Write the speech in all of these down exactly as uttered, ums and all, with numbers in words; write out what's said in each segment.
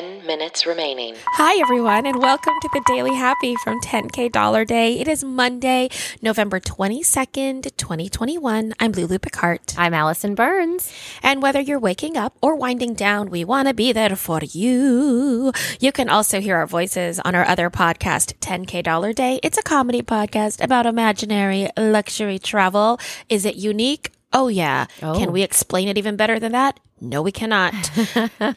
ten minutes remaining. Hi, everyone, and welcome to The Daily Happy from ten K Dollar Day. It is Monday, November twenty-second, twenty twenty-one. I'm Lulu Picard. I'm Allison Burns. And whether you're waking up or winding down, we want to be there for you. You can also hear our voices on our other podcast, ten K Dollar Day. It's a comedy podcast about imaginary luxury travel. Is it unique? Oh, yeah. Oh. Can we explain it even better than that? No, we cannot.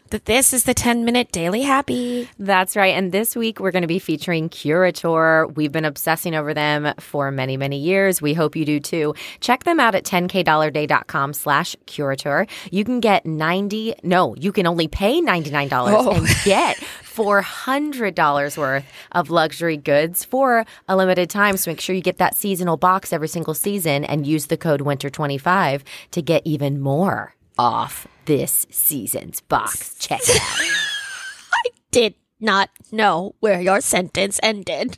This is the ten-minute Daily Happy. That's right. And this week, we're going to be featuring Curator. We've been obsessing over them for many, many years. We hope you do, too. Check them out at ten k dollar day dot com slash Curator. You can get ninety No, you can only pay ninety-nine dollars oh. and get four hundred dollars worth of luxury goods for a limited time. So make sure you get that seasonal box every single season and use the code winter twenty-five to get even more off this season's box. Check it out. I did not know where your sentence ended.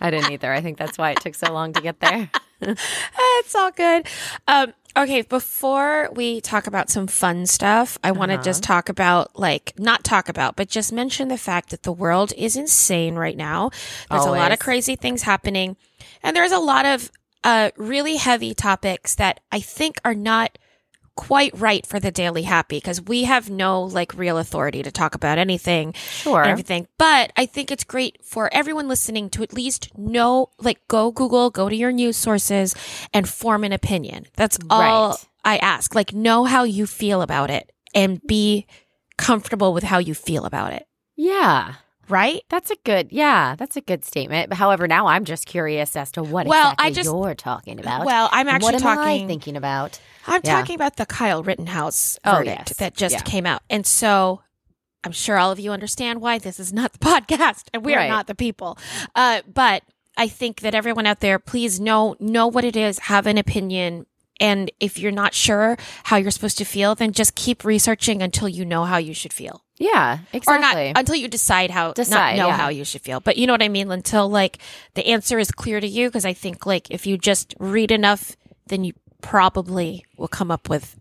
I didn't either. I think that's why it took so long to get there. It's all good. Um, okay, before we talk about some fun stuff, I uh-huh. want to just talk about, like, not talk about, but just mention the fact that the world is insane right now. There's Always. a lot of crazy things happening. And there's a lot of uh, really heavy topics that I think are not quite right for the Daily Happy, because we have no, like, real authority to talk about anything sure everything. But I think it's great for everyone listening to at least know, like, go Google, go to your news sources and form an opinion. That's all right. I ask, like, know how you feel about it and be comfortable with how you feel about it. Yeah. Right? That's a good, yeah, that's a good statement. However, now I'm just curious as to what well, exactly I just, you're talking about. Well, I'm actually what talking. What am I thinking about? I'm yeah. talking about the Kyle Rittenhouse verdict oh, yes. that just yeah. came out. And so I'm sure all of you understand why this is not the podcast and we right. are not the people. Uh, but I think that everyone out there, please know know what it is, have an opinion. And if you're not sure how you're supposed to feel, then just keep researching until you know how you should feel. Yeah, exactly. Or not until you decide how, decide, not know yeah. how you should feel. But you know what I mean? Until, like, the answer is clear to you. Because I think, like, if you just read enough, then you probably will come up with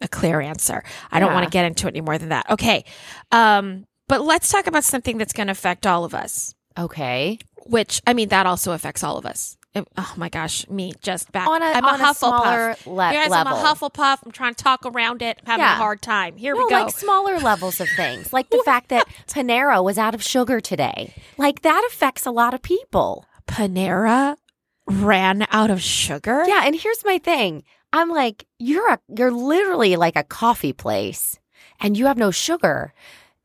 a clear answer. I yeah. don't want to get into it any more than that. Okay. Um, but let's talk about something that's going to affect all of us. Okay. Which, I mean, that also affects all of us. It, oh my gosh, me just back. On a, I'm on a Hufflepuff. Le- you guys, level. I'm a Hufflepuff. I'm trying to talk around it. I'm having yeah. a hard time. Here no, we go. Like, smaller levels of things. Like the fact that Panera was out of sugar today. Like, that affects a lot of people. Panera ran out of sugar? Yeah, and here's my thing. I'm like, you're a, you're literally like a coffee place and you have no sugar.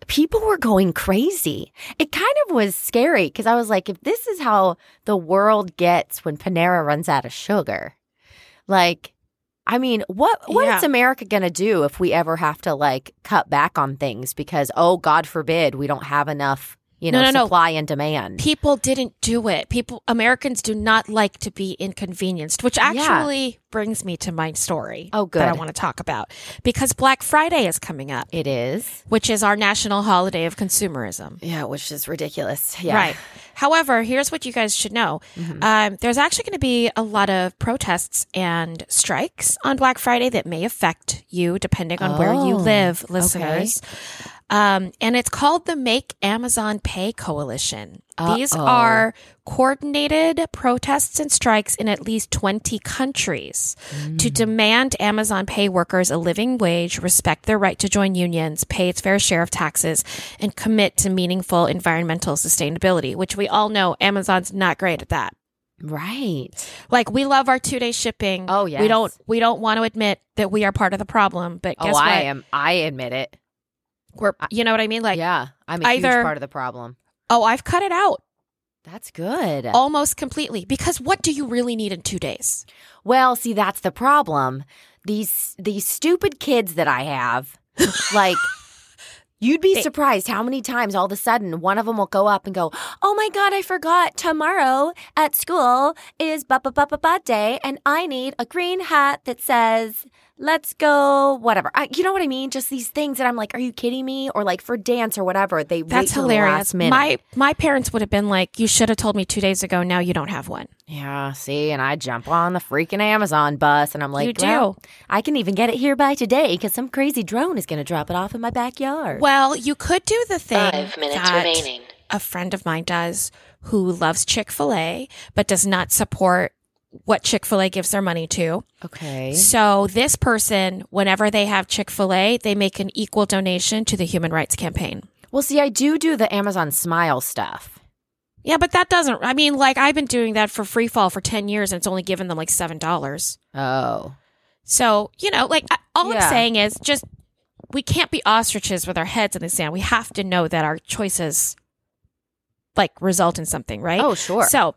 People were going crazy. It kind of was scary because I was like, if this is how the world gets when Panera runs out of sugar, like, I mean, what what yeah. is America going to do if we ever have to, like, cut back on things because, oh, God forbid, we don't have enough, you know, no, no, supply no. and demand. People didn't do it. People, Americans do not like to be inconvenienced, which actually yeah. brings me to my story oh, good. that I want to talk about. Because Black Friday is coming up. It is. Which is our national holiday of consumerism. Yeah, which is ridiculous. Yeah. Right. However, here's what you guys should know. Mm-hmm. Um, there's actually going to be a lot of protests and strikes on Black Friday that may affect you depending on oh, where you live, listeners. Okay. Um, and it's called the Make Amazon Pay Coalition. Uh-oh. These are coordinated protests and strikes in at least twenty countries mm. to demand Amazon pay workers a living wage, respect their right to join unions, pay its fair share of taxes, and commit to meaningful environmental sustainability, which we all know Amazon's not great at that. Right. Like, we love our two-day shipping. Oh, yes. We don't, we don't want to admit that we are part of the problem, but guess oh, what? I am. I admit it. We're, you know what I mean? Like, yeah, I'm a either, huge part of the problem. Oh, I've cut it out. That's good. Almost completely. Because what do you really need in two days? Well, see, that's the problem. These these stupid kids that I have, like, you'd be they, surprised how many times all of a sudden one of them will go up and go, oh, my God, I forgot tomorrow at school is ba ba ba ba ba day, and I need a green hat that says let's go, whatever. I, you know what I mean? Just these things that I'm like, are you kidding me? Or like for dance or whatever, they That's wait hilarious. The last minute. My, my parents would have been like, you should have told me two days ago. Now you don't have one. Yeah, see, and I jump on the freaking Amazon bus and I'm like, you do. Well, I can even get it here by today because some crazy drone is going to drop it off in my backyard. Well, you could do the thing Five minutes that remaining. A friend of mine does who loves Chick-fil-A but does not support what Chick-fil-A gives their money to. Okay. So this person, whenever they have Chick-fil-A, they make an equal donation to the Human Rights Campaign. Well, see, I do do the Amazon Smile stuff. Yeah, but that doesn't, I mean, like I've been doing that for free fall for ten years and it's only given them like seven dollars. Oh. So, you know, like all yeah. I'm saying is just, we can't be ostriches with our heads in the sand. We have to know that our choices like result in something, right? Oh, sure. So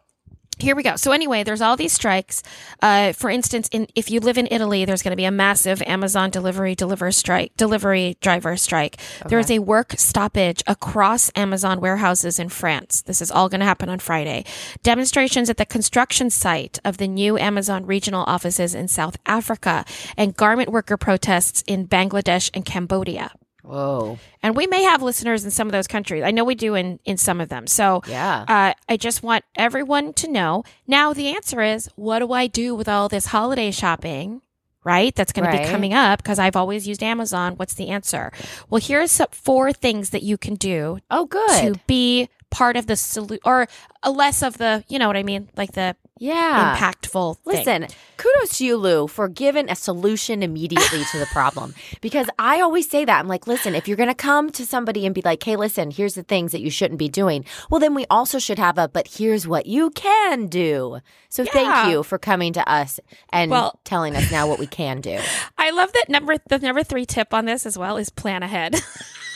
here we go. So anyway, there's all these strikes. Uh, for instance, in, if you live in Italy, there's going to be a massive Amazon delivery deliver strike, delivery driver strike. Okay. There is a work stoppage across Amazon warehouses in France. This is all going to happen on Friday. Demonstrations at the construction site of the new Amazon regional offices in South Africa and garment worker protests in Bangladesh and Cambodia. Whoa. And we may have listeners in some of those countries. I know we do in, in some of them. So yeah. uh, I just want everyone to know. Now the answer is, what do I do with all this holiday shopping, right? That's going right. to be coming up because I've always used Amazon. What's the answer? Well, here are some, four things that you can do. Oh, good. To be part of the solution or less of the, you know what I mean? Like the yeah. impactful Listen, thing. Kudos to you, Lou, for giving a solution immediately to the problem. Because I always say that. I'm like, listen, if you're going to come to somebody and be like, hey, listen, here's the things that you shouldn't be doing. Well, then we also should have a, but here's what you can do. So yeah. thank you for coming to us and well, telling us now what we can do. I love that number. The number three tip on this as well is plan ahead,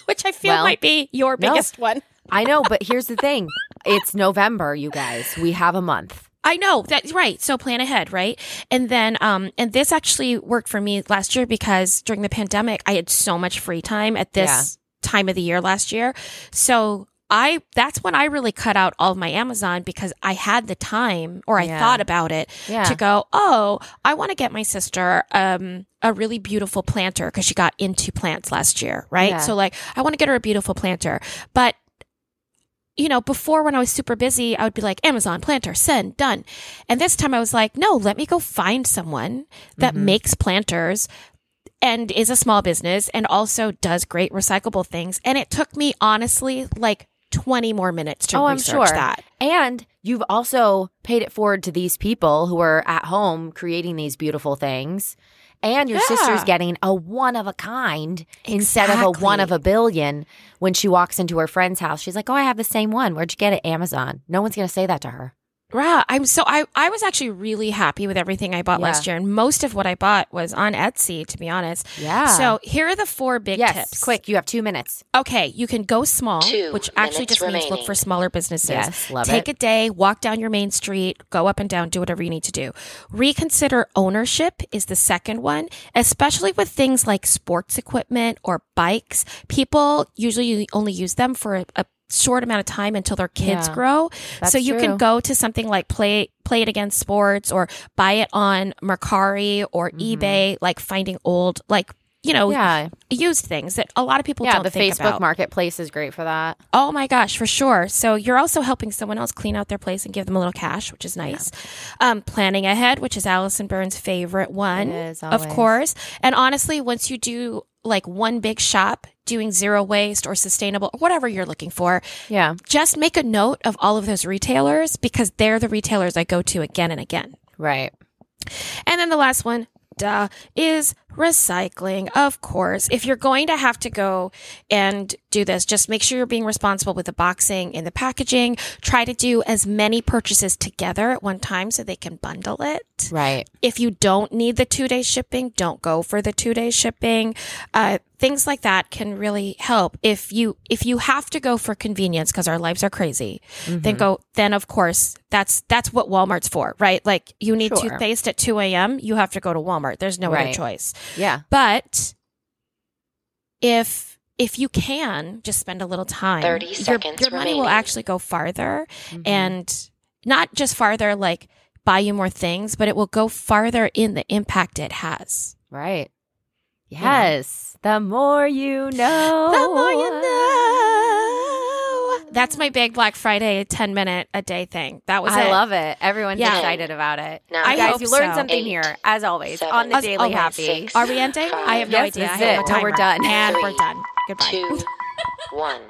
which I feel well, might be your biggest no. one. I know, but here's the thing. It's November, you guys. We have a month. I know. That's right. So plan ahead, right? And then, um, and this actually worked for me last year because during the pandemic, I had so much free time at this yeah. time of the year last year. So I, that's when I really cut out all of my Amazon because I had the time or I yeah. thought about it yeah. to go, oh, I want to get my sister, um, a really beautiful planter because she got into plants last year. Right. Yeah. So like, I want to get her a beautiful planter, but you know, before when I was super busy, I would be like, Amazon, planter, send, done. And this time I was like, no, let me go find someone that mm-hmm. makes planters and is a small business and also does great recyclable things. And it took me, honestly, like twenty more minutes to oh, research I'm sure. that. And you've also paid it forward to these people who are at home creating these beautiful things. And your yeah. sister's getting a one-of-a-kind exactly. instead of a one-of-a-billion. When she walks into her friend's house, she's like, oh, I have the same one. Where'd you get it? Amazon. No one's going to say that to her. Right. I'm so I, I was actually really happy with everything I bought yeah. last year. And most of what I bought was on Etsy, to be honest. Yeah. So here are the four big yes, tips. Yes, quick. You have two minutes. Okay. You can go small, two which actually just remaining. Means look for smaller businesses. Yes, love Take it. Take a day, walk down your main street, go up and down, do whatever you need to do. Reconsider ownership is the second one, especially with things like sports equipment or bikes. People usually only use them for a, a short amount of time until their kids yeah, grow. So you true. Can go to something like play play it again sports or buy it on Mercari or mm-hmm. eBay, like finding old, like, you know, yeah. used things that a lot of people yeah, don't think about. Yeah, the Facebook marketplace is great for that. Oh my gosh, for sure. So you're also helping someone else clean out their place and give them a little cash, which is nice. Yeah. Um, planning ahead, which is Allison Burns' favorite one, it is, of course. And honestly, once you do like one big shop, doing zero waste or sustainable, whatever you're looking for. Yeah. Just make a note of all of those retailers because they're the retailers I go to again and again. Right. And then the last one, duh, is recycling. Of course, if you're going to have to go and do this, just make sure you're being responsible with the boxing and the packaging. Try to do as many purchases together at one time so they can bundle it. Right. If you don't need the two-day shipping, don't go for the two-day shipping. Uh, things like that can really help. If you if you have to go for convenience because our lives are crazy, mm-hmm. then go. Then of course that's that's what Walmart's for, right? Like you need sure. toothpaste at two a.m. You have to go to Walmart. There's no right. other choice. Yeah. But if if you can just spend a little time, thirty seconds your, your money will actually go farther mm-hmm. and not just farther like buy you more things, but it will go farther in the impact it has. Right. Yes. You know. The more you know. The more you know. That's my big Black Friday ten minute a day thing. That was I it. I love it. Everyone's yeah. excited about it. No, I guys, you learned so. something Eight, here, as always, seven, on the Daily always, Happy. Six, Are we ending? Five, I have no yes, idea. That's I have it. No, we're done. And Three, we're done. Goodbye. Two, one.